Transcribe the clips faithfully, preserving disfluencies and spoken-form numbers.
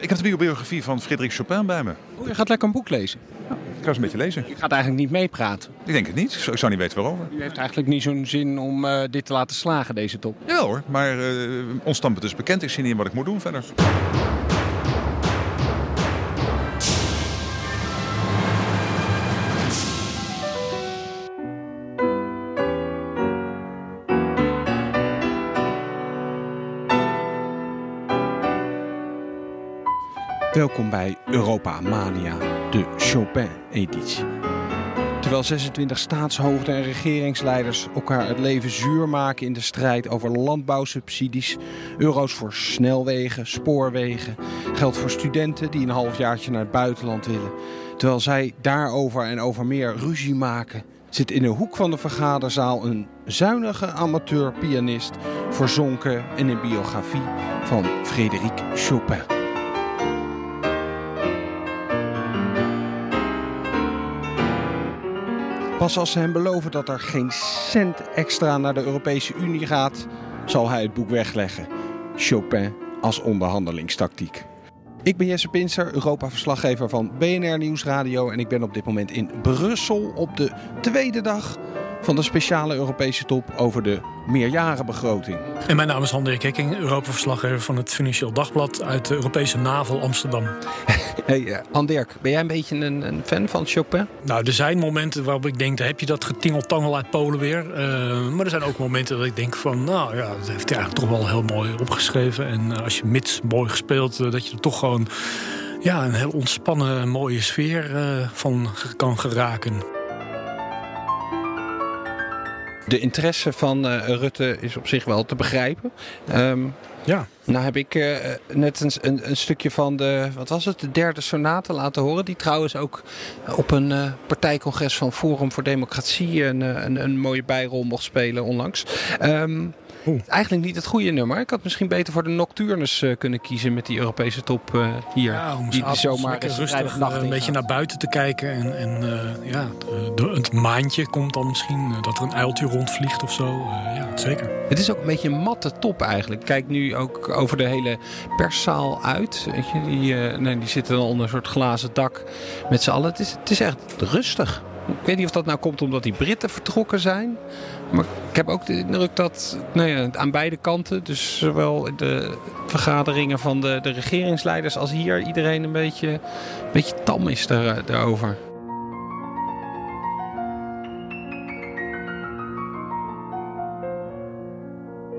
Ik heb de biografie van Frédéric Chopin bij me. Oh, je gaat lekker een boek lezen? Ja, ik ga eens een beetje lezen. Je gaat eigenlijk niet meepraten? Ik denk het niet. Ik zou niet weten waarover. U heeft eigenlijk niet zo'n zin om uh, dit te laten slagen, deze top? Ja hoor, maar uh, ons standpunt is bekend. Ik zie niet wat ik moet doen verder. Welkom bij Europa Mania, de Chopin-editie. Terwijl zesentwintig staatshoofden en regeringsleiders elkaar het leven zuur maken in de strijd over landbouwsubsidies, euro's voor snelwegen, spoorwegen, geld voor studenten die een halfjaartje naar het buitenland willen. Terwijl zij daarover en over meer ruzie maken, zit in de hoek van de vergaderzaal een zuinige amateur-pianist verzonken in een biografie van Frédéric Chopin. Pas als ze hem beloven dat er geen cent extra naar de Europese Unie gaat, zal hij het boek wegleggen. Chopin als onderhandelingstactiek. Ik ben Jesse Pinster, Europa-verslaggever van B N R Nieuwsradio. En ik ben op dit moment in Brussel op de tweede dag van de speciale Europese top over de meerjarenbegroting. En mijn naam is Hans-Dirk Hekking, Europa-verslaggever van het Financieel Dagblad uit de Europese navel Amsterdam. Hey, uh, Hans-Dirk, ben jij een beetje een, een fan van Chopin? Nou, er zijn momenten waarop ik denk, heb je dat getingeltangel uit Polen weer? Uh, maar er zijn ook momenten dat ik denk van, nou ja, dat heeft hij eigenlijk toch wel heel mooi opgeschreven. En uh, als je mits mooi gespeeld, uh, dat je er toch gewoon ja, een heel ontspannen, mooie sfeer uh, van kan geraken. De interesse van uh, Rutte is op zich wel te begrijpen. Um, ja. Nou heb ik uh, net een, een, een stukje van de, wat was het, de derde sonate laten horen. Die trouwens ook op een uh, partijcongres van Forum voor Democratie een, een, een mooie bijrol mocht spelen onlangs. Um, eigenlijk niet het goede nummer. Ik had misschien beter voor de Nocturnes uh, kunnen kiezen met die Europese top uh, hier. Ja, om die, die zomaar eens rustig een beetje gaat. Naar buiten te kijken. En, en uh, ja, de, de, het maantje komt dan misschien. Uh, dat er een uiltje rondvliegt of zo. Uh, ja, zeker. Het is ook een beetje een matte top eigenlijk. Kijk nu ook over de hele perszaal uit. Weet je, die, uh, nee, die zitten dan onder een soort glazen dak met z'n allen. Het is, het is echt rustig. Ik weet niet of dat nou komt omdat die Britten vertrokken zijn. Maar ik heb ook de indruk dat nou ja, aan beide kanten, dus zowel de vergaderingen van de, de regeringsleiders als hier, iedereen een beetje, een beetje tam is daar, daarover.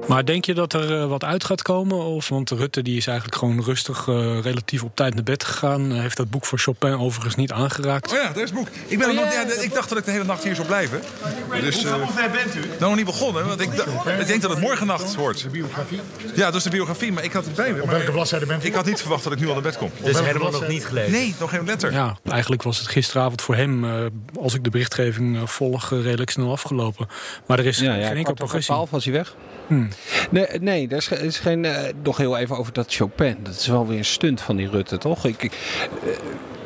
Maar denk je dat er wat uit gaat komen? Of, want Rutte die is eigenlijk gewoon rustig, uh, relatief op tijd naar bed gegaan. Heeft dat boek van Chopin overigens niet aangeraakt. Oh ja, dat is het boek. Ik, ben oh, yeah, nog, ja, dat ik dacht dat ik de hele nacht hier zou blijven. Dus, uh, Hoe ver bent u? Nou, nog niet begonnen. Want ik, d- ik denk dat het morgen nacht wordt. De biografie? Ja, dat is de biografie, maar ik had het bij me. Op welke bladzijde bent u? Ik had niet verwacht dat ik nu al naar bed kom. Dus helemaal nog niet gelezen? Nee, nog geen letter. Ja, eigenlijk was het gisteravond voor hem, uh, als ik de berichtgeving uh, volg, uh, redelijk snel afgelopen. Maar er is ja, ja, geen enkel progressie. Half was hij weg. Hmm. Nee, nee, er is, is geen... Uh, nog heel even over dat Chopin. Dat is wel weer een stunt van die Rutte, toch? Ik, ik, uh,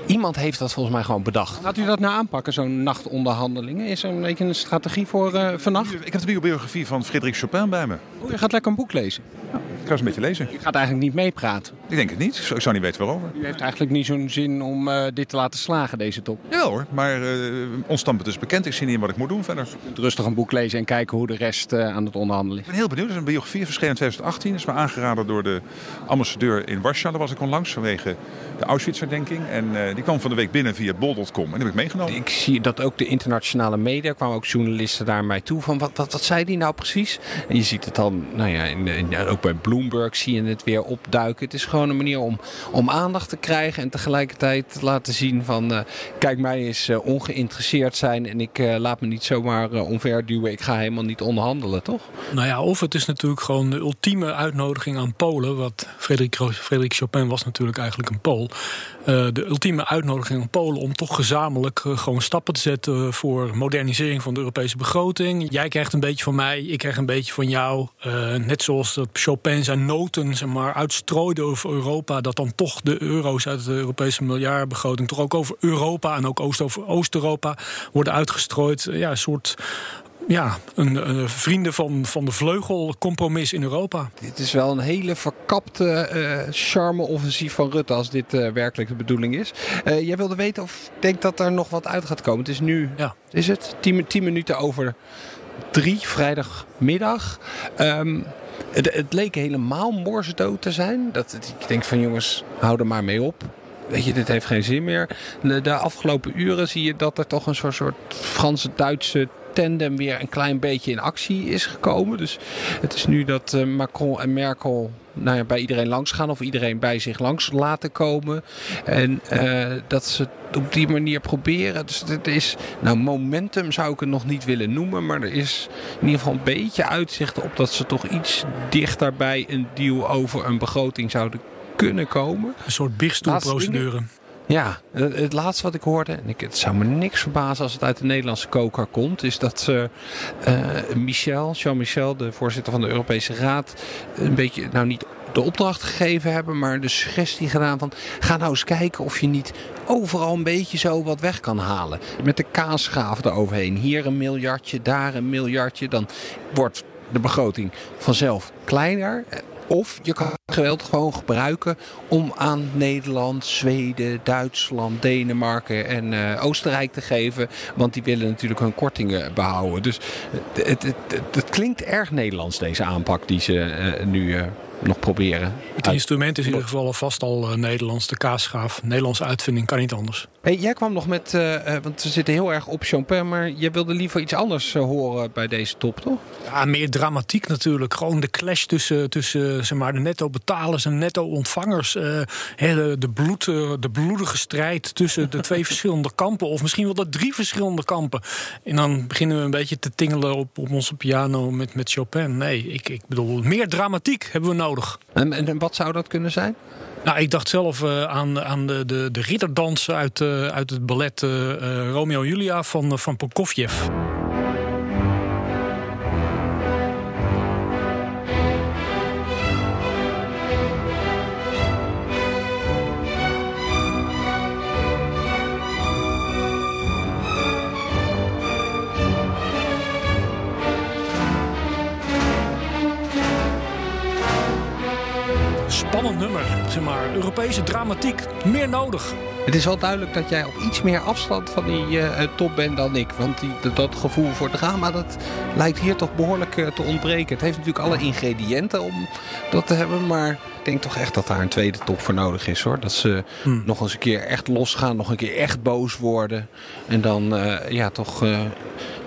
iemand heeft dat volgens mij gewoon bedacht. Laat u dat nou aanpakken, zo'n nachtonderhandelingen? Is er een beetje een strategie voor uh, vannacht? Ik heb de biografie van Frédéric Chopin bij me. Oh, je gaat lekker een boek lezen? Ja, ik ga eens een beetje lezen. Je gaat eigenlijk niet meepraten? Ik denk het niet. Ik zou niet weten waarover. U heeft eigenlijk niet zo'n zin om uh, dit te laten slagen, deze top? Ja hoor, maar uh, ons standpunt is bekend. Ik zie niet wat ik moet doen verder. Je kunt rustig een boek lezen en kijken hoe de rest uh, aan het onderhandelen is. Ik ben heel benieuwd. Er is een biografie verschenen in twintig achttien. Is me aangeraden door de ambassadeur in Warschau. Daar was ik onlangs vanwege de Auschwitz-herdenking. En uh, die kwam van de week binnen via bol punt com. En die heb ik meegenomen. Ik zie dat ook de internationale media, kwamen ook journalisten daar mij toe. Van, wat, wat, wat zei die nou precies? En je ziet het dan, nou ja, in, in, ook bij Bloomberg zie je het weer opduiken. Het is gewoon een manier om, om aandacht te krijgen en tegelijkertijd te laten zien van uh, kijk, mij is uh, ongeïnteresseerd zijn en ik uh, laat me niet zomaar uh, omverduwen. Ik ga helemaal niet onderhandelen, toch? Nou ja, of het is natuurlijk gewoon de ultieme uitnodiging aan Polen, wat Frédéric Chopin was natuurlijk eigenlijk een Pool. Uh, de ultieme uitnodiging aan Polen om toch gezamenlijk uh, gewoon stappen te zetten voor modernisering van de Europese begroting. Jij krijgt een beetje van mij, ik krijg een beetje van jou. Uh, net zoals dat Chopin zijn noten, zeg maar, uitstrooide over Europa, dat dan toch de euro's uit de Europese miljardbegroting toch ook over Europa en ook Oost- over Oost-Europa worden uitgestrooid. Ja, een soort ja, een, een vrienden van, van de vleugel compromis in Europa. Dit is wel een hele verkapte uh, charme-offensief van Rutte, als dit uh, werkelijk de bedoeling is. Uh, jij wilde weten of ik denk dat er nog wat uit gaat komen. Het is nu, ja. is het? Tien, tien minuten over drie, vrijdagmiddag. Um, het, het leek helemaal morsdood te zijn. Dat, ik denk van jongens, hou er maar mee op. Weet je, dit heeft geen zin meer. De, de afgelopen uren zie je dat er toch een soort, soort Franse-Duitse tandem weer een klein beetje in actie is gekomen. Dus het is nu dat uh, Macron en Merkel nou ja, bij iedereen langs gaan of iedereen bij zich langs laten komen. En uh, dat ze het op die manier proberen. Dus het is, nou momentum zou ik het nog niet willen noemen, maar er is in ieder geval een beetje uitzicht op dat ze toch iets dichter bij een deal over een begroting zouden kunnen komen. Een soort biechtstoelprocedure. Ja, het laatste wat ik hoorde, en ik, het zou me niks verbazen als het uit de Nederlandse koker komt, is dat uh, Michel, Charles Michel, de voorzitter van de Europese Raad, een beetje, nou niet de opdracht gegeven hebben, maar de suggestie gedaan van, ga nou eens kijken of je niet overal een beetje zo wat weg kan halen. Met de kaasschaaf eroverheen. Hier een miljardje, daar een miljardje, dan wordt de begroting vanzelf kleiner. Of je kan geweld gewoon gebruiken om aan Nederland, Zweden, Duitsland, Denemarken en uh, Oostenrijk te geven. Want die willen natuurlijk hun kortingen behouden. Dus het, het, het, het klinkt erg Nederlands, deze aanpak die ze uh, nu uh, nog proberen. Het instrument is in ieder geval alvast al uh, Nederlands, de kaasschaaf. Nederlandse uitvinding, kan niet anders. Hey, jij kwam nog met, uh, want ze zitten heel erg op Chopin, maar jij wilde liever iets anders uh, horen bij deze top, toch? Ja, meer dramatiek natuurlijk. Gewoon de clash tussen, tussen zeg maar, de netto-betalers en netto-ontvangers. Uh, he, de, bloed, de bloedige strijd tussen de twee verschillende kampen. Of misschien wel de drie verschillende kampen. En dan beginnen we een beetje te tingelen op, op onze piano met, met Chopin. Nee, ik, ik bedoel, meer dramatiek hebben we nodig. En, en, en wat zou dat kunnen zijn? Nou, ik dacht zelf uh, aan, aan de, de, de ridderdans uit, uh, uit het ballet uh, uh, Romeo en Julia van, uh, van Prokofjev. Spannend nummer, zeg maar. Europese dramatiek, meer nodig. Het is wel duidelijk dat jij op iets meer afstand van die uh, top bent dan ik. Want die, dat gevoel voor drama, dat lijkt hier toch behoorlijk uh, te ontbreken. Het heeft natuurlijk alle ingrediënten om dat te hebben, maar ik denk toch echt dat daar een tweede top voor nodig is, hoor. Dat ze hmm. nog eens een keer echt losgaan, nog een keer echt boos worden. En dan uh, ja, toch uh,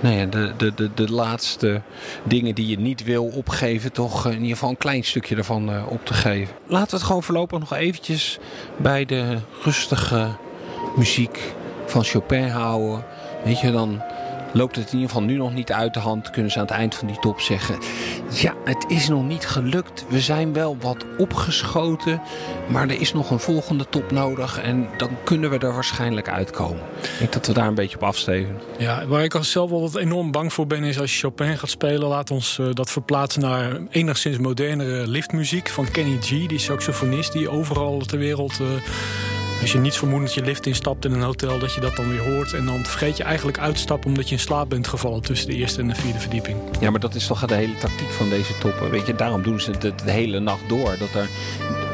nou ja, de, de, de, de laatste dingen die je niet wil opgeven, toch uh, in ieder geval een klein stukje ervan uh, op te geven. Laten we het gewoon voorlopig nog eventjes bij de rustige muziek van Chopin houden. Weet je, dan loopt het in ieder geval nu nog niet uit de hand. Kunnen ze aan het eind van die top zeggen, ja, het is nog niet gelukt. We zijn wel wat opgeschoten, maar er is nog een volgende top nodig. En dan kunnen we er waarschijnlijk uitkomen. Ik denk dat we daar een beetje op afsteven. Ja, waar ik als zelf altijd enorm bang voor ben, is als je Chopin gaat spelen, laat ons uh, dat verplaatsen naar enigszins modernere liftmuziek van Kenny G, die saxofonist die overal ter wereld... Uh, Als je niet vermoedt dat je lift instapt in een hotel, dat je dat dan weer hoort. En dan vergeet je eigenlijk uitstappen omdat je in slaap bent gevallen tussen de eerste en de vierde verdieping. Ja, maar dat is toch de hele tactiek van deze toppen. Weet je, daarom doen ze het de, de hele nacht door. Dat er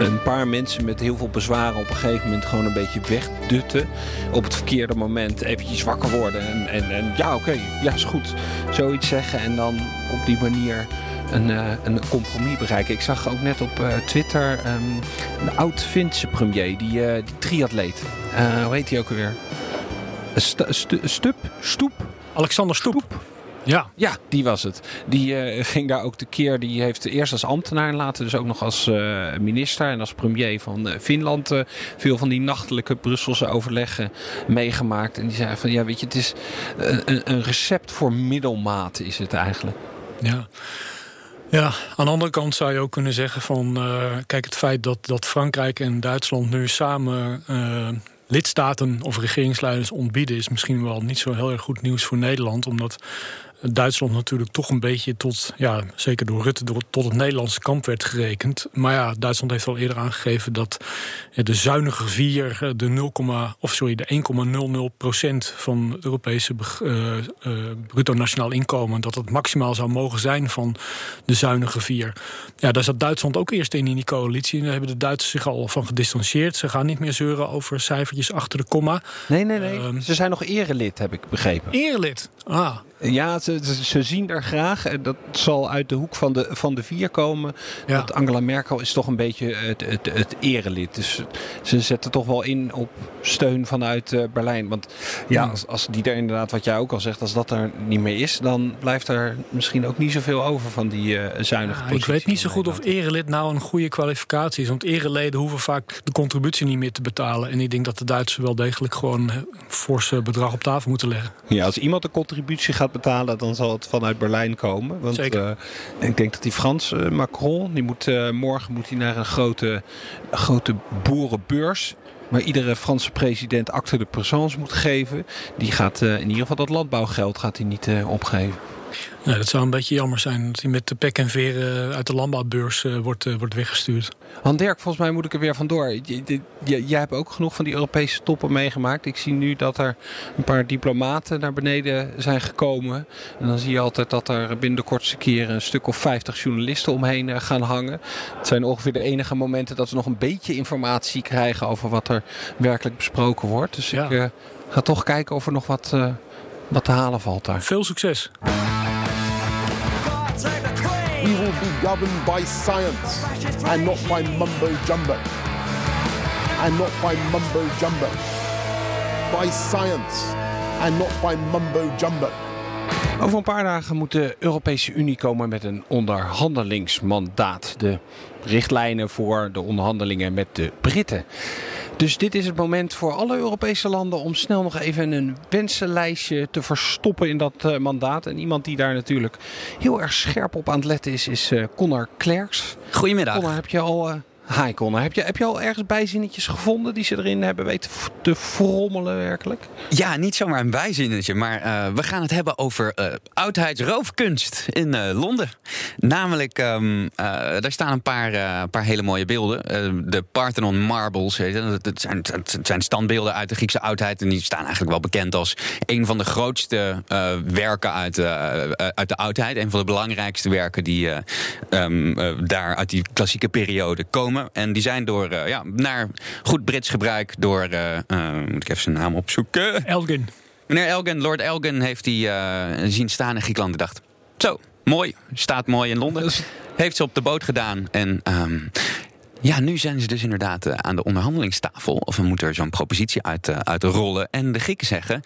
een paar mensen met heel veel bezwaren op een gegeven moment gewoon een beetje wegdutten. Op het verkeerde moment eventjes wakker worden. En, en, en ja, oké, okay, ja, is goed. Zoiets zeggen en dan op die manier Een, uh, een compromis bereiken. Ik zag ook net op uh, Twitter um, een oud-Finse premier, die, uh, die triatleet. Uh, hoe heet hij ook alweer? St- st- Stup? Stoep? Alexander Stoep. Stoep. Ja. ja, die was het. Die uh, ging daar ook tekeer. Die heeft eerst als ambtenaar en later dus ook nog als uh, minister en als premier van uh, Finland uh, veel van die nachtelijke Brusselse overleggen meegemaakt. En die zei van, ja, weet je, het is een, een recept voor middelmaat is het eigenlijk. Ja. Ja, aan de andere kant zou je ook kunnen zeggen van... Uh, kijk, het feit dat, dat Frankrijk en Duitsland nu samen uh, lidstaten of regeringsleiders ontbieden, is misschien wel niet zo heel erg goed nieuws voor Nederland. Omdat Duitsland natuurlijk toch een beetje tot, ja, zeker door Rutte, door, tot het Nederlandse kamp werd gerekend. Maar ja, Duitsland heeft al eerder aangegeven dat de zuinige vier, de nul komma nul nul procent van het Europese uh, uh, bruto nationaal inkomen, dat het maximaal zou mogen zijn van de zuinige vier. Ja, daar zat Duitsland ook eerst in in die coalitie. En daar hebben de Duitsers zich al van gedistanceerd. Ze gaan niet meer zeuren over cijfertjes achter de komma. Nee, nee, nee. Uh, ze zijn nog erelid, heb ik begrepen. Erelid? Ah. Ja, ze, ze zien er graag. En dat zal uit de hoek van de, van de vier komen. Ja. Dat Angela Merkel is toch een beetje het, het, het erelid. Dus ze zetten toch wel in op steun vanuit uh, Berlijn. Want ja, als, als die er inderdaad, wat jij ook al zegt, als dat er niet meer is, dan blijft er misschien ook niet zoveel over van die uh, zuinige ja, positie. Ik weet niet zo goed of erelid nou een goede kwalificatie is. Want ereleden hoeven vaak de contributie niet meer te betalen. En ik denk dat de Duitsers wel degelijk gewoon een fors bedrag op tafel moeten leggen. Ja, als iemand de contributie gaat betalen, dan zal het vanuit Berlijn komen. Want uh, ik denk dat die Frans uh, Macron, die moet, uh, morgen moet hij naar een grote, grote boerenbeurs, maar iedere Franse president acte de présence moet geven. Die gaat uh, in ieder geval dat landbouwgeld gaat hij niet uh, opgeven. Nee, dat zou een beetje jammer zijn dat hij met de pek en veren uit de landbouwbeurs uh, wordt, uh, wordt weggestuurd. Han Dirk, volgens mij moet ik er weer vandoor. J- j- jij hebt ook genoeg van die Europese toppen meegemaakt. Ik zie nu dat er een paar diplomaten naar beneden zijn gekomen. En dan zie je altijd dat er binnen de kortste keren een stuk of vijftig journalisten omheen uh, gaan hangen. Het zijn ongeveer de enige momenten dat we nog een beetje informatie krijgen over wat er werkelijk besproken wordt. Dus ja. ik uh, ga toch kijken of er nog wat, uh, wat te halen valt daar. Veel succes! We will be governed by science and not by mumbo-jumbo. And not by mumbo-jumbo. By science and not by mumbo-jumbo. Over een paar dagen moet de Europese Unie komen met een onderhandelingsmandaat. De richtlijnen voor de onderhandelingen met de Britten. Dus dit is het moment voor alle Europese landen om snel nog even een wensenlijstje te verstoppen in dat uh, mandaat. En iemand die daar natuurlijk heel erg scherp op aan het letten is, is uh, Conor Clercx. Goedemiddag. Conor, heb je al... Uh... Hi Conor, heb je, heb je al ergens bijzinnetjes gevonden die ze erin hebben weten te frommelen werkelijk? Ja, niet zomaar een bijzinnetje, maar uh, we gaan het hebben over uh, oudheidsroofkunst in uh, Londen. Namelijk, um, uh, daar staan een paar, uh, paar hele mooie beelden. Uh, de Parthenon Marbles, dat zijn, dat zijn standbeelden uit de Griekse oudheid. En die staan eigenlijk wel bekend als een van de grootste uh, werken uit, uh, uit de oudheid. Een van de belangrijkste werken die uh, um, uh, daar uit die klassieke periode komen. En die zijn door, uh, ja, naar goed Brits gebruik door, uh, uh, moet ik even zijn naam opzoeken? Elgin. Meneer Elgin, Lord Elgin heeft die uh, zien staan in Griekenland. Dacht, zo, mooi, staat mooi in Londen. Heeft ze op de boot gedaan en... Um, Ja, nu zijn ze dus inderdaad aan de onderhandelingstafel. Of we moeten er zo'n propositie uit, uh, uit rollen. En de Grieken zeggen,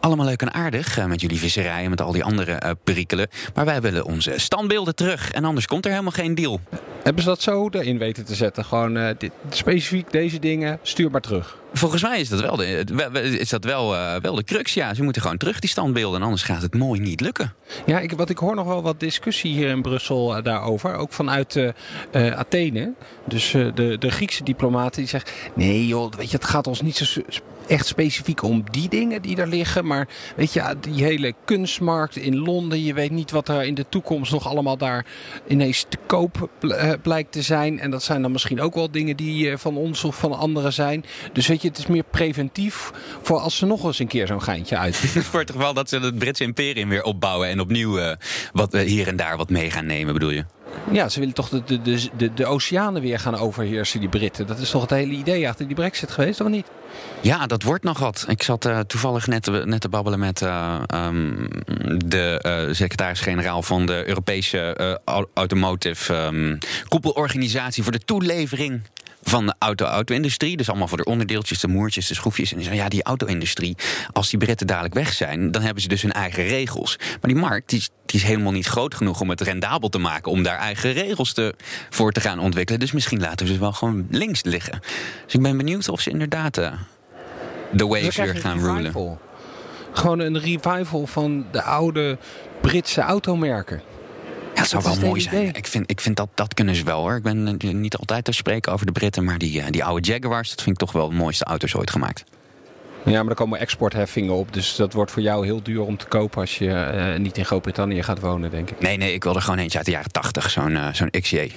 allemaal leuk en aardig uh, met jullie visserij en met al die andere uh, perikelen. Maar wij willen onze standbeelden terug. En anders komt er helemaal geen deal. Hebben ze dat zo erin weten te zetten? Gewoon uh, dit, specifiek deze dingen, stuur maar terug. Volgens mij is dat wel de, is dat wel, uh, wel de crux, ja. Ze moeten gewoon terug, die standbeelden. En anders gaat het mooi niet lukken. Ja, ik, wat ik hoor nog wel wat discussie hier in Brussel uh, daarover. Ook vanuit uh, uh, Athene. Dus uh, de, de Griekse diplomaten die zeggen... Nee joh, weet je, het gaat ons niet zo echt specifiek om die dingen die daar liggen. Maar weet je, die hele kunstmarkt in Londen. Je weet niet wat er in de toekomst nog allemaal daar ineens te koop uh, blijkt te zijn. En dat zijn dan misschien ook wel dingen die uh, van ons of van anderen zijn. Dus weet je, het is meer preventief voor als ze nog eens een keer zo'n geintje uit. Voor het geval dat ze het Britse imperium weer opbouwen en opnieuw uh, wat, uh, hier en daar wat mee gaan nemen, bedoel je? Ja, ze willen toch de, de, de, de oceanen weer gaan overheersen, die Britten. Dat is toch het hele idee achter die Brexit geweest, of niet? Ja, dat wordt nog wat. Ik zat uh, toevallig net, net te babbelen met uh, um, de uh, secretaris-generaal van de Europese uh, Automotive um, koepelorganisatie voor de toelevering van de auto-auto-industrie. Dus allemaal voor de onderdeeltjes, de moertjes, de schroefjes. En die zeggen, ja, die auto-industrie, als die Britten dadelijk weg zijn, dan hebben ze dus hun eigen regels. Maar die markt, die is, die is helemaal niet groot genoeg om het rendabel te maken, om daar eigen regels te, voor te gaan ontwikkelen. Dus misschien laten we ze wel gewoon links liggen. Dus ik ben benieuwd of ze inderdaad de uh, waves weer gaan rulen. Gewoon een revival van de oude Britse automerken. Ja, dat zou dat wel mooi zijn. Idee. Ik vind, ik vind dat, dat kunnen ze wel, hoor. Ik ben uh, niet altijd te spreken over de Britten, maar die, uh, die oude Jaguars, dat vind ik toch wel de mooiste auto's ooit gemaakt. Ja, maar daar komen exportheffingen op. Dus dat wordt voor jou heel duur om te kopen als je uh, niet in Groot-Brittannië gaat wonen, denk ik. Nee, nee, ik wilde gewoon eentje uit de jaren tachtig, zo'n, uh, zo'n X J.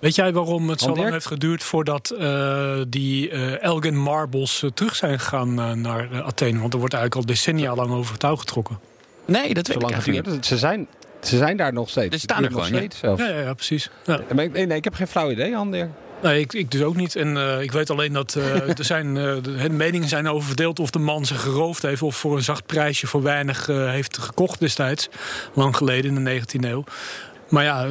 Weet jij waarom het zo lang heeft geduurd voordat uh, die uh, Elgin Marbles uh, terug zijn gegaan uh, naar uh, Athene? Want er wordt eigenlijk al decennia lang over het touw getrokken. Nee, dat weet ik eigenlijk niet. Ze zijn, ze zijn daar nog steeds. Ze staan er gewoon, ja. Ja, ja, ja, precies. Ja. Nee, nee, ik heb geen flauw idee, Handeer. Nee, ik, ik dus ook niet. En uh, ik weet alleen dat uh, er zijn, uh, de meningen zijn over verdeeld of de man ze geroofd heeft of voor een zacht prijsje voor weinig uh, heeft gekocht destijds. Lang geleden, in de negentiende eeuw. Maar ja,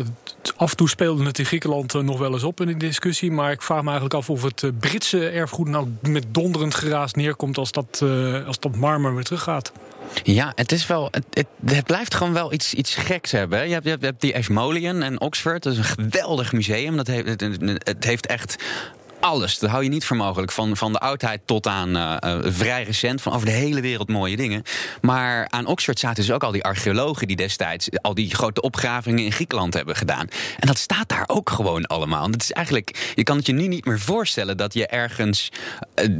af en toe speelde het in Griekenland nog wel eens op in die discussie. Maar ik vraag me eigenlijk af of het Britse erfgoed nou met donderend geraas neerkomt als dat, uh, als dat marmer weer teruggaat. Ja, het is wel. Het, het, het blijft gewoon wel iets, iets geks hebben. Je hebt, je hebt die Ashmolean en Oxford. Dat is een geweldig museum. Dat heeft, het, het heeft echt alles. Dat hou je niet voor mogelijk. Van, van de oudheid tot aan uh, vrij recent. Van over de hele wereld mooie dingen. Maar aan Oxford zaten dus ook al die archeologen die destijds al die grote opgravingen in Griekenland hebben gedaan. En dat staat daar ook gewoon allemaal. En dat is eigenlijk, je kan het je nu niet meer voorstellen dat je ergens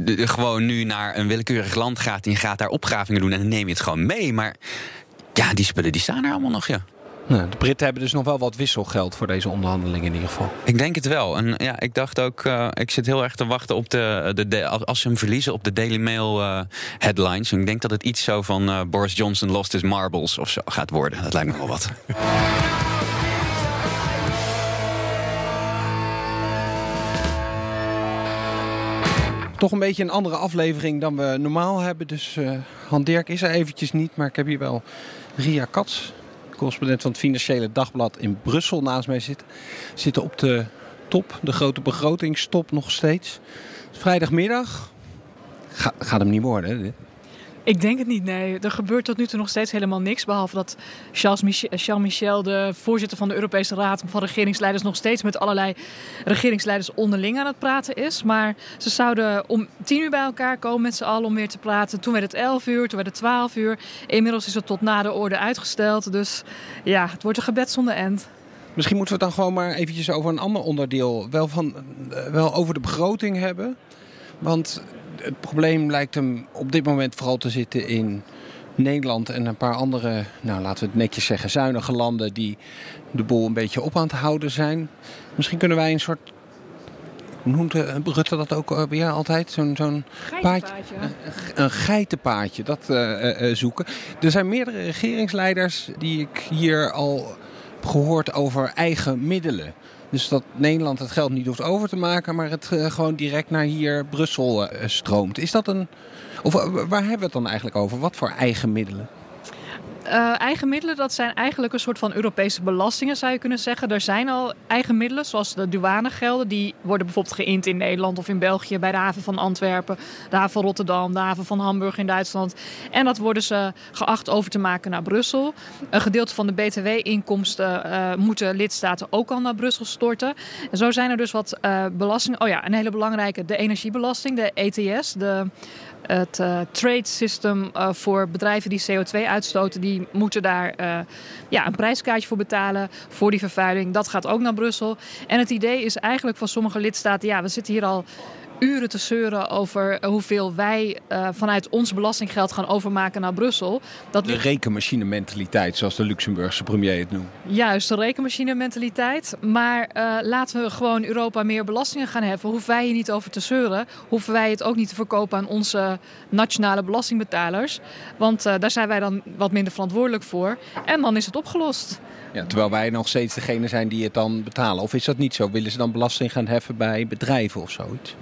uh, gewoon nu naar een willekeurig land gaat en je gaat daar opgravingen doen en dan neem je het gewoon mee. Maar ja, die spullen die staan er allemaal nog, ja. Nou, de Britten hebben dus nog wel wat wisselgeld voor deze onderhandelingen in ieder geval. Ik denk het wel. En ja, ik dacht ook, uh, ik zit heel erg te wachten op de, de, de als ze hem verliezen op de Daily Mail uh, headlines. En ik denk dat het iets zo van uh, Boris Johnson lost his marbles of zo gaat worden. Dat lijkt me wel wat. Toch een beetje een andere aflevering dan we normaal hebben. Dus uh, Han Dirk is er eventjes niet, maar ik heb hier wel Ria Kats, correspondent van het Financiële Dagblad in Brussel, naast mij zitten. Zitten op de top, de grote begrotingstop nog steeds. Vrijdagmiddag. Ga, gaat hem niet worden, hè? Ik denk het niet, nee. Er gebeurt tot nu toe nog steeds helemaal niks. Behalve dat Charles Michel, Charles Michel, de voorzitter van de Europese Raad van Regeringsleiders, nog steeds met allerlei regeringsleiders onderling aan het praten is. Maar ze zouden om tien uur bij elkaar komen met z'n allen om weer te praten. Toen werd het elf uur, toen werd het twaalf uur. Inmiddels is het tot na de orde uitgesteld. Dus ja, het wordt een gebed zonder end. Misschien moeten we het dan gewoon maar eventjes over een ander onderdeel. Wel, van, wel over de begroting hebben. Want het probleem lijkt hem op dit moment vooral te zitten in Nederland en een paar andere, nou laten we het netjes zeggen, zuinige landen die de boel een beetje op aan het houden zijn. Misschien kunnen wij een soort, hoe noemt Rutte dat ook bij ja, altijd? Zo'n, zo'n geitenpaadje. Paadje, een geitenpaadje, dat uh, uh, zoeken. Er zijn meerdere regeringsleiders die ik hier al heb gehoord over eigen middelen. Dus dat Nederland het geld niet hoeft over te maken, maar het uh, gewoon direct naar hier Brussel uh, stroomt. Is dat een. Of uh, waar hebben we het dan eigenlijk over? Wat voor eigen middelen? Uh, eigen middelen, dat zijn eigenlijk een soort van Europese belastingen, zou je kunnen zeggen. Er zijn al eigen middelen, zoals de douanegelden. Die worden bijvoorbeeld geïnd in Nederland of in België bij de haven van Antwerpen, de haven van Rotterdam, de haven van Hamburg in Duitsland. En dat worden ze geacht over te maken naar Brussel. Een gedeelte van de B T W-inkomsten uh, moeten lidstaten ook al naar Brussel storten. En zo zijn er dus wat uh, belastingen. Oh ja, een hele belangrijke, de energiebelasting, de E T S, de... Het uh, trade system uh, voor bedrijven die C O twee uitstoten, die moeten daar uh, ja, een prijskaartje voor betalen voor die vervuiling. Dat gaat ook naar Brussel. En het idee is eigenlijk van sommige lidstaten, ja, we zitten hier al uren te zeuren over hoeveel wij uh, vanuit ons belastinggeld gaan overmaken naar Brussel. Dat de rekenmachine-mentaliteit, zoals de Luxemburgse premier het noemt. Juist, de rekenmachine-mentaliteit. Maar uh, laten we gewoon Europa meer belastingen gaan heffen. Hoeven wij hier niet over te zeuren. Hoeven wij het ook niet te verkopen aan onze nationale belastingbetalers. Want uh, daar zijn wij dan wat minder verantwoordelijk voor. En dan is het opgelost. Ja, terwijl wij nog steeds degene zijn die het dan betalen. Of is dat niet zo? Willen ze dan belasting gaan heffen bij bedrijven of zoiets?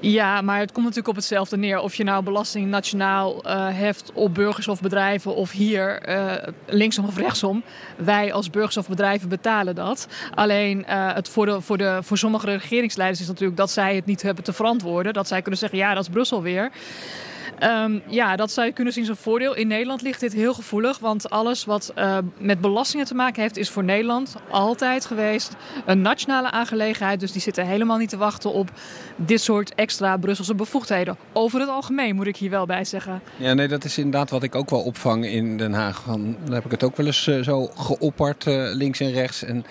Ja, maar het komt natuurlijk op hetzelfde neer. Of je nou belasting nationaal uh, heft op burgers of bedrijven of hier uh, linksom of rechtsom. Wij als burgers of bedrijven betalen dat. Alleen uh, het voor, de, voor, de, voor sommige regeringsleiders is natuurlijk dat zij het niet hebben te verantwoorden. Dat zij kunnen zeggen, ja, dat is Brussel weer. Um, ja, dat zou je kunnen zien als een voordeel. In Nederland ligt dit heel gevoelig, want alles wat uh, met belastingen te maken heeft is voor Nederland altijd geweest een nationale aangelegenheid. Dus die zitten helemaal niet te wachten op dit soort extra Brusselse bevoegdheden. Over het algemeen moet ik hier wel bij zeggen. Ja, nee, dat is inderdaad wat ik ook wel opvang in Den Haag. Dan heb ik het ook wel eens uh, zo geopperd, uh, links en rechts. En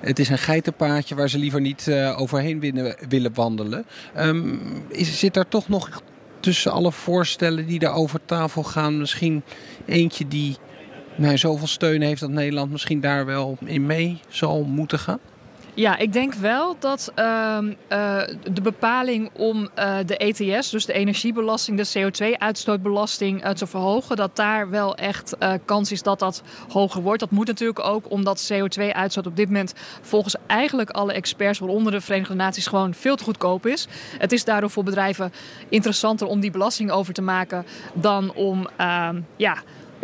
het is een geitenpaadje waar ze liever niet uh, overheen willen wandelen. Um, is, zit daar toch nog tussen alle voorstellen die daar over tafel gaan, misschien eentje die nou, zoveel steun heeft dat Nederland misschien daar wel in mee zal moeten gaan? Ja, ik denk wel dat uh, uh, de bepaling om uh, de E T S, dus de energiebelasting, de C O twee uitstootbelasting uh, te verhogen, dat daar wel echt uh, kans is dat dat hoger wordt. Dat moet natuurlijk ook omdat C O twee uitstoot op dit moment volgens eigenlijk alle experts, waaronder de Verenigde Naties, gewoon veel te goedkoop is. Het is daardoor voor bedrijven interessanter om die belasting over te maken dan om... Uh, ja,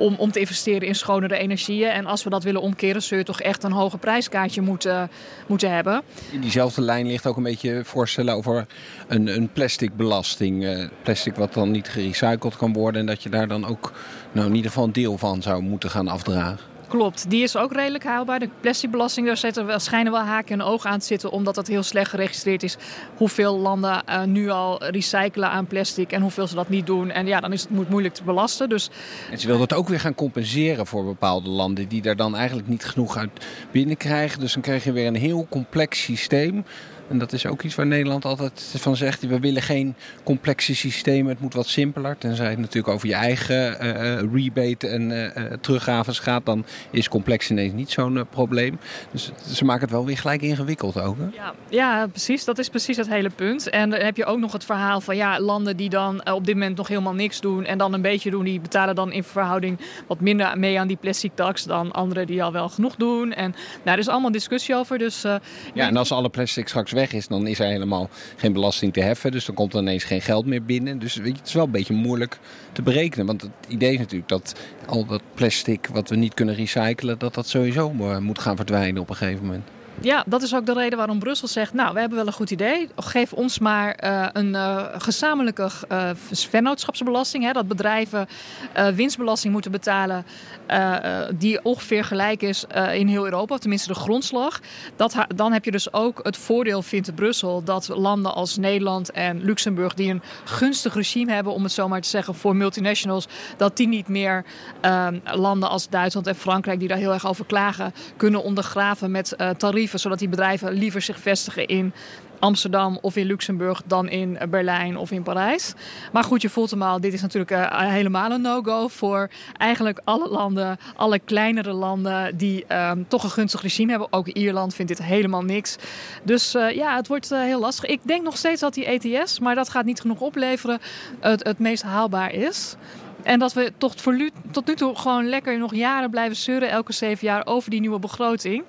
Om, om te investeren in schonere energieën. En als we dat willen omkeren, zul je toch echt een hoger prijskaartje moeten, moeten hebben. In diezelfde lijn ligt ook een beetje voorstellen over een, een plasticbelasting. Uh, plastic wat dan niet gerecycled kan worden. En dat je daar dan ook nou, in ieder geval een deel van zou moeten gaan afdragen. Klopt, die is ook redelijk haalbaar. De plasticbelasting, daar zetten, schijnen wel haken en ogen aan te zitten, omdat dat heel slecht geregistreerd is. Hoeveel landen uh, nu al recyclen aan plastic en hoeveel ze dat niet doen. En ja, dan is het mo- moeilijk te belasten. Dus... En ze wil dat ook weer gaan compenseren voor bepaalde landen die daar dan eigenlijk niet genoeg uit binnenkrijgen. Dus dan krijg je weer een heel complex systeem. En dat is ook iets waar Nederland altijd van zegt, we willen geen complexe systemen, het moet wat simpeler. Tenzij het natuurlijk over je eigen uh, rebate en uh, teruggaves gaat, dan is complex ineens niet zo'n uh, probleem. Dus ze maken het wel weer gelijk ingewikkeld ook. Hè? Ja, ja, precies. Dat is precies het hele punt. En dan heb je ook nog het verhaal van ja, landen die dan uh, op dit moment nog helemaal niks doen en dan een beetje doen, die betalen dan in verhouding wat minder mee aan die plastic tax dan anderen die al wel genoeg doen. En nou, er is allemaal discussie over. Dus, uh, ja, en als alle plastic straks weg is, dan is er helemaal geen belasting te heffen. Dus dan komt er ineens geen geld meer binnen. Dus weet je, het is wel een beetje moeilijk te berekenen. Want het idee is natuurlijk dat al dat plastic wat we niet kunnen recyclen, dat dat sowieso moet gaan verdwijnen op een gegeven moment. Ja, dat is ook de reden waarom Brussel zegt, nou, we hebben wel een goed idee. Geef ons maar uh, een uh, gezamenlijke uh, vennootschapsbelasting. Hè, dat bedrijven uh, winstbelasting moeten betalen uh, die ongeveer gelijk is uh, in heel Europa. Of tenminste de grondslag. Dat ha- dan heb je dus ook het voordeel, vindt Brussel, dat landen als Nederland en Luxemburg, die een gunstig regime hebben, om het zo maar te zeggen, voor multinationals, dat die niet meer uh, landen als Duitsland en Frankrijk, die daar heel erg over klagen, kunnen ondergraven met uh, tarieven. Zodat die bedrijven liever zich vestigen in Amsterdam of in Luxemburg dan in Berlijn of in Parijs. Maar goed, je voelt hem al. Dit is natuurlijk uh, helemaal een no-go voor eigenlijk alle landen, alle kleinere landen die uh, toch een gunstig regime hebben. Ook Ierland vindt dit helemaal niks. Dus uh, ja, het wordt uh, heel lastig. Ik denk nog steeds dat die E T S, maar dat gaat niet genoeg opleveren, het, het meest haalbaar is. En dat we tot, voor, tot nu toe gewoon lekker nog jaren blijven zeuren, elke zeven jaar, over die nieuwe begroting.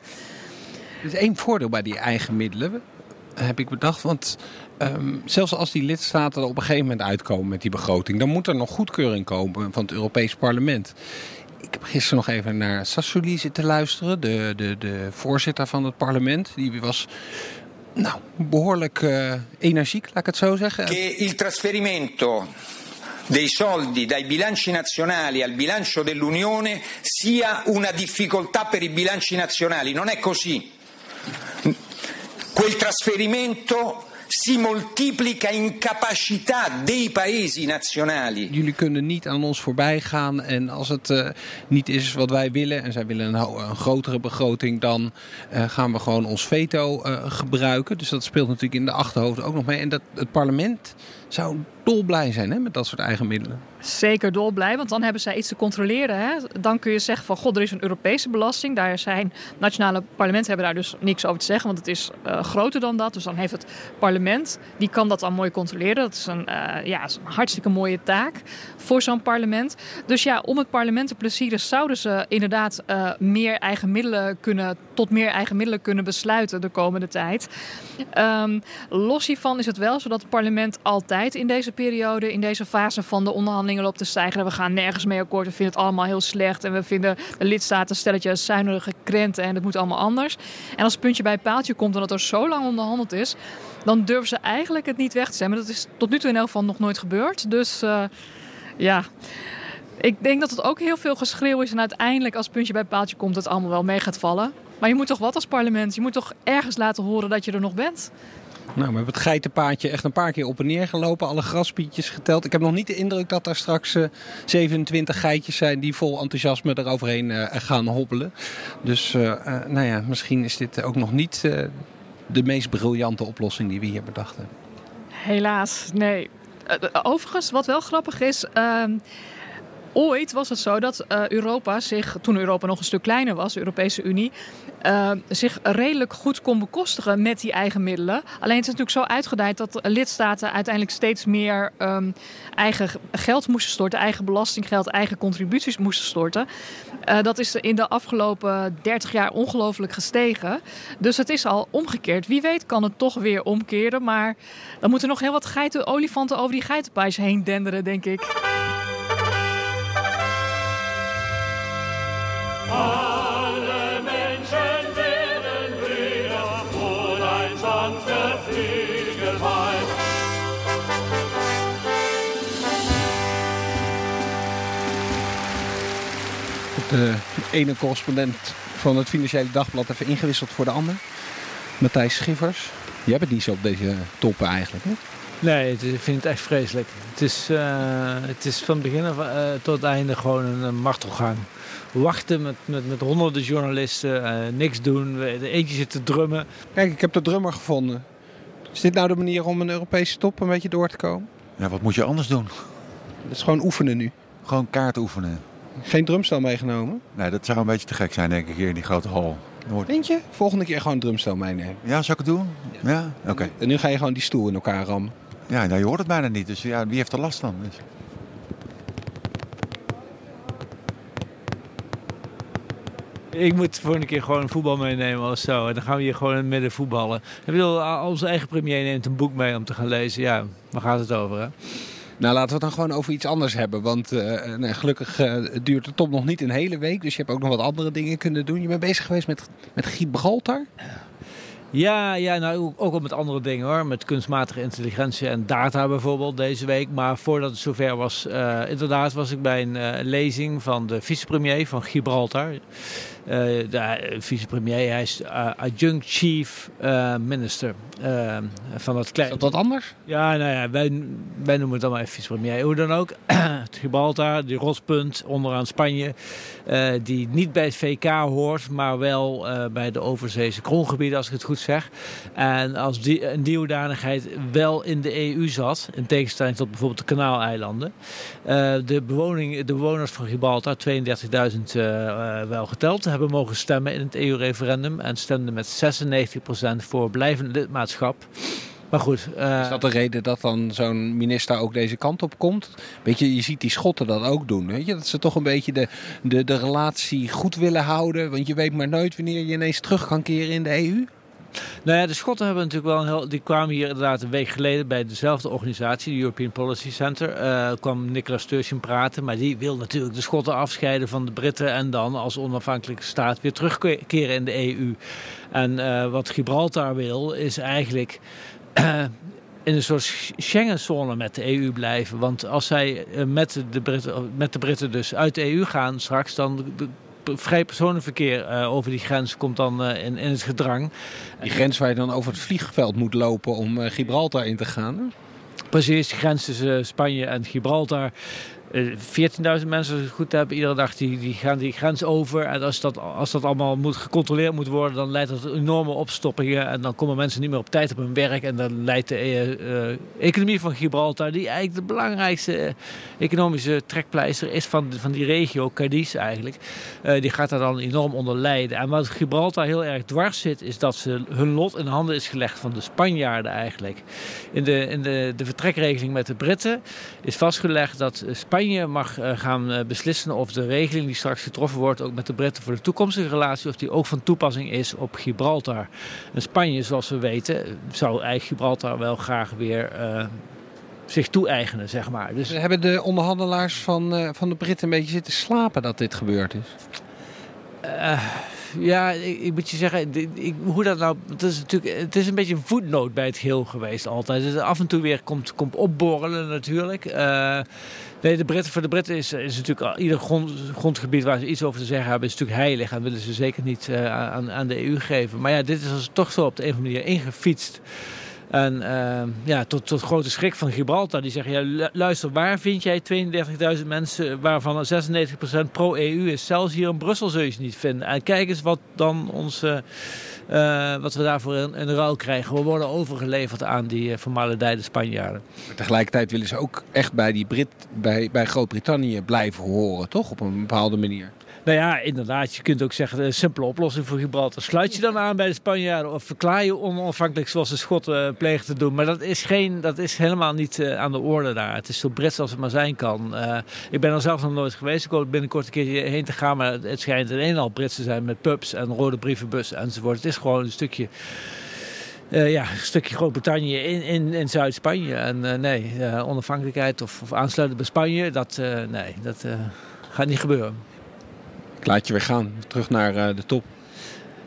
Er is één voordeel bij die eigen middelen, heb ik bedacht. Want um, zelfs als die lidstaten er op een gegeven moment uitkomen met die begroting, dan moet er nog goedkeuring komen van het Europees Parlement. Ik heb gisteren nog even naar Sassouli zitten luisteren, de, de, de voorzitter van het parlement. Die was nou, behoorlijk uh, energiek, laat ik het zo zeggen. Che il trasferimento dei soldi dai bilanci nazionali al bilancio dell'Unione sia una difficoltà per i bilanci nazionali. Non è così. Quel trasferimento si moltiplica in capacità dei paesi nazionali. Jullie kunnen niet aan ons voorbij gaan en als het uh, niet is wat wij willen, en zij willen een, ho- een grotere begroting, dan uh, gaan we gewoon ons veto uh, gebruiken. Dus dat speelt natuurlijk in de achterhoofd ook nog mee. En dat het parlement zou dolblij zijn hè, met dat soort eigen middelen. Zeker dolblij, want dan hebben zij iets te controleren. Hè? Dan kun je zeggen van, god, er is een Europese belasting. Daar zijn nationale parlementen hebben daar dus niks over te zeggen, want het is uh, groter dan dat. Dus dan heeft het parlement, die kan dat dan mooi controleren. Dat is een, uh, ja, is een hartstikke mooie taak voor zo'n parlement. Dus ja, om het parlement te plezieren zouden ze inderdaad uh, meer eigen middelen kunnen, tot meer eigen middelen kunnen besluiten de komende tijd. Um, los hiervan is het wel zo dat het parlement altijd in deze periode, in deze fase van de onderhandelingen loopt te stijgen. We gaan nergens mee akkoord, we vinden het allemaal heel slecht en we vinden de lidstaten een stelletje zuinige krenten en het moet allemaal anders. En als puntje bij paaltje komt omdat er zo lang onderhandeld is, dan durven ze eigenlijk het niet weg te stemmen. Dat is tot nu toe in elk geval nog nooit gebeurd. Dus uh, ja, ik denk dat het ook heel veel geschreeuw is en uiteindelijk als puntje bij paaltje komt het allemaal wel mee gaat vallen. Maar je moet toch wat als parlement? Je moet toch ergens laten horen dat je er nog bent? Nou, we hebben het geitenpaadje echt een paar keer op en neer gelopen. Alle graspietjes geteld. Ik heb nog niet de indruk dat daar straks uh, zevenentwintig geitjes zijn die vol enthousiasme eroverheen uh, gaan hobbelen. Dus uh, uh, nou ja, misschien is dit ook nog niet uh, de meest briljante oplossing die we hier bedachten. Helaas, nee. Overigens, wat wel grappig is... Uh, ooit was het zo dat uh, Europa zich, toen Europa nog een stuk kleiner was, de Europese Unie, uh, zich redelijk goed kon bekostigen met die eigen middelen. Alleen het is natuurlijk zo uitgedijd dat lidstaten uiteindelijk steeds meer um, eigen geld moesten storten, eigen belastinggeld, eigen contributies moesten storten. Uh, dat is in de afgelopen dertig jaar ongelooflijk gestegen. Dus het is al omgekeerd. Wie weet kan het toch weer omkeren, maar dan moeten nog heel wat geiten, olifanten over die geitenpijs heen denderen, denk ik. Alle Menschen werden Brüder, wohl ein sanfter Flügelwein. De ene correspondent van het Financiële Dagblad even ingewisseld voor de ander. Matthijs Schivers. Jij bent niet zo op deze toppen eigenlijk, hè? Nee, het, ik vind het echt vreselijk. Het is, uh, het is van begin af, uh, tot einde gewoon een, een martelgang. Wachten met, met, met honderden journalisten, uh, niks doen, de eentje zit te drummen. Kijk, ik heb de drummer gevonden. Is dit nou de manier om een Europese top een beetje door te komen? Ja, wat moet je anders doen? Dat is gewoon oefenen nu. Gewoon kaart oefenen. Geen drumstel meegenomen? Nee, dat zou een beetje te gek zijn, denk ik, hier in die grote hal. Denk je? Volgende keer gewoon een drumstel meenemen. Ja, zou ik het doen? Ja, ja? Oké. Okay. En nu ga je gewoon die stoel in elkaar rammen. Ja, nou, je hoort het bijna niet, dus ja, wie heeft er last van? Dus... Ik moet voor een keer gewoon voetbal meenemen of zo. En dan gaan we hier gewoon in het midden voetballen. Ik bedoel, onze eigen premier neemt een boek mee om te gaan lezen. Ja, waar gaat het over, hè? Nou, laten we het dan gewoon over iets anders hebben. Want uh, nee, gelukkig uh, duurt de top nog niet een hele week. Dus je hebt ook nog wat andere dingen kunnen doen. Je bent bezig geweest met, met Gibraltar. Ja, ja, nou ook al met andere dingen hoor. Met kunstmatige intelligentie en data bijvoorbeeld deze week. Maar voordat het zover was, uh, inderdaad was ik bij een uh, lezing van de vicepremier van Gibraltar. Uh, de vicepremier, hij is uh, adjunct chief uh, minister uh, van dat kleine. Is dat wat anders? Ja, nou ja, wij, wij noemen het dan maar even vicepremier. Hoe dan ook, Gibraltar, die rotspunt onderaan Spanje, uh, die niet bij het V K hoort, maar wel uh, bij de overzeese kroongebieden, als ik het goed zeg. En als die, in die hoedanigheid wel in de E U zat, in tegenstelling tot bijvoorbeeld de Kanaaleilanden. Uh, de, bewoning, de bewoners van Gibraltar, tweeëndertigduizend uh, wel geteld, hebben mogen stemmen in het E U-referendum en stemden met zesennegentig procent voor blijvend lidmaatschap. Maar goed. Uh... Is dat de reden dat dan zo'n minister ook deze kant op komt? Weet je, je ziet die Schotten dat ook doen. Weet je? Dat ze toch een beetje de, de, de relatie goed willen houden. Want je weet maar nooit wanneer je ineens terug kan keren in de E U. Nou ja, de Schotten hebben natuurlijk wel een heel, die kwamen hier inderdaad een week geleden bij dezelfde organisatie, de European Policy Center. Uh, kwam Nicola Sturgeon praten, maar die wil natuurlijk de Schotten afscheiden van de Britten en dan als onafhankelijke staat weer terugkeren in de E U. En uh, wat Gibraltar wil is eigenlijk Uh, in een soort Schengenzone met de E U blijven. Want als zij uh, met, de Britten, met de Britten dus uit de E U gaan straks, dan de, vrij personenverkeer uh, over die grens komt dan uh, in, in het gedrang. Die grens waar je dan over het vliegveld moet lopen om uh, Gibraltar in te gaan? Hè? Precies, de grens tussen Spanje en Gibraltar. veertienduizend mensen, als ik het goed heb, iedere dag die, die gaan die grens over. En als dat, als dat allemaal moet, gecontroleerd moet worden, dan leidt dat tot enorme opstoppingen. En dan komen mensen niet meer op tijd op hun werk. En dan leidt de uh, economie van Gibraltar, die eigenlijk de belangrijkste economische trekpleister is van, van die regio, Cadiz eigenlijk. Uh, die gaat daar dan enorm onder lijden. En wat Gibraltar heel erg dwars zit, is dat ze hun lot in handen is gelegd van de Spanjaarden eigenlijk. In de, in de, de vertrekregeling met de Britten is vastgelegd dat Spanje Spanje mag uh, gaan uh, beslissen of de regeling die straks getroffen wordt, ook met de Britten voor de toekomstige relatie, of die ook van toepassing is op Gibraltar. En Spanje, zoals we weten, zou eigenlijk Gibraltar wel graag weer uh, zich toe-eigenen, zeg maar. Dus we hebben de onderhandelaars van, uh, van de Britten een beetje zitten slapen dat dit gebeurd is? Uh, ja, ik, ik moet je zeggen, ik, ik, hoe dat nou... Het is, natuurlijk, het is een beetje een voetnoot bij het geheel geweest altijd. Dus af en toe weer komt, komt opborrelen natuurlijk. Uh, nee, de Britten, voor de Britten is, is natuurlijk ieder grond, grondgebied waar ze iets over te zeggen hebben, is natuurlijk heilig. En willen ze zeker niet uh, aan, aan de E U geven. Maar ja, dit is toch zo op de een of andere manier ingefietst. En uh, ja, tot, tot grote schrik van Gibraltar. Die zeggen, ja, luister, waar vind jij tweeëndertigduizend mensen waarvan zesennegentig procent pro-E U is? Zelfs hier in Brussel zul je ze niet vinden. En kijk eens wat, dan onze, uh, wat we daarvoor in, in ruil krijgen. We worden overgeleverd aan die uh, vermaledijde Spanjaarden. Maar tegelijkertijd willen ze ook echt bij, die Brit, bij, bij Groot-Brittannië blijven horen, toch? Op een bepaalde manier. Nou ja, inderdaad. Je kunt ook zeggen, een simpele oplossing voor Gibraltar. Sluit je dan aan bij de Spanjaarden of verklaar je onafhankelijk zoals de Schotten plegen te doen. Maar dat is, geen, dat is helemaal niet uh, aan de orde daar. Het is zo Brits als het maar zijn kan. Uh, ik ben er zelf nog nooit geweest. Ik hoop binnenkort een keer heen te gaan. Maar het schijnt in een en al Brits te zijn met pubs en rode brievenbussen enzovoort. Het is gewoon een stukje... Uh, ja, een stukje Groot-Brittannië in, in, in Zuid-Spanje. En uh, nee, uh, onafhankelijkheid of, of aansluiten bij Spanje, dat, uh, nee, dat uh, gaat niet gebeuren. Ik laat je weer gaan. Terug naar uh, de top.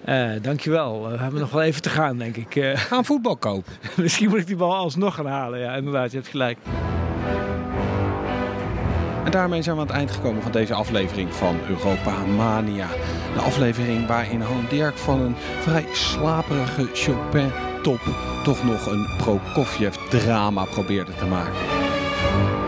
Uh, dankjewel. We hebben nog wel even te gaan, denk ik. Uh, Ga een voetbal kopen. Misschien moet ik die bal alsnog gaan halen. Ja, inderdaad. Je hebt gelijk. En daarmee zijn we aan het eind gekomen van deze aflevering van Europa Mania. De aflevering waarin Han Dirk van een vrij slaperige Chopin-top toch nog een Prokofjev-drama probeerde te maken.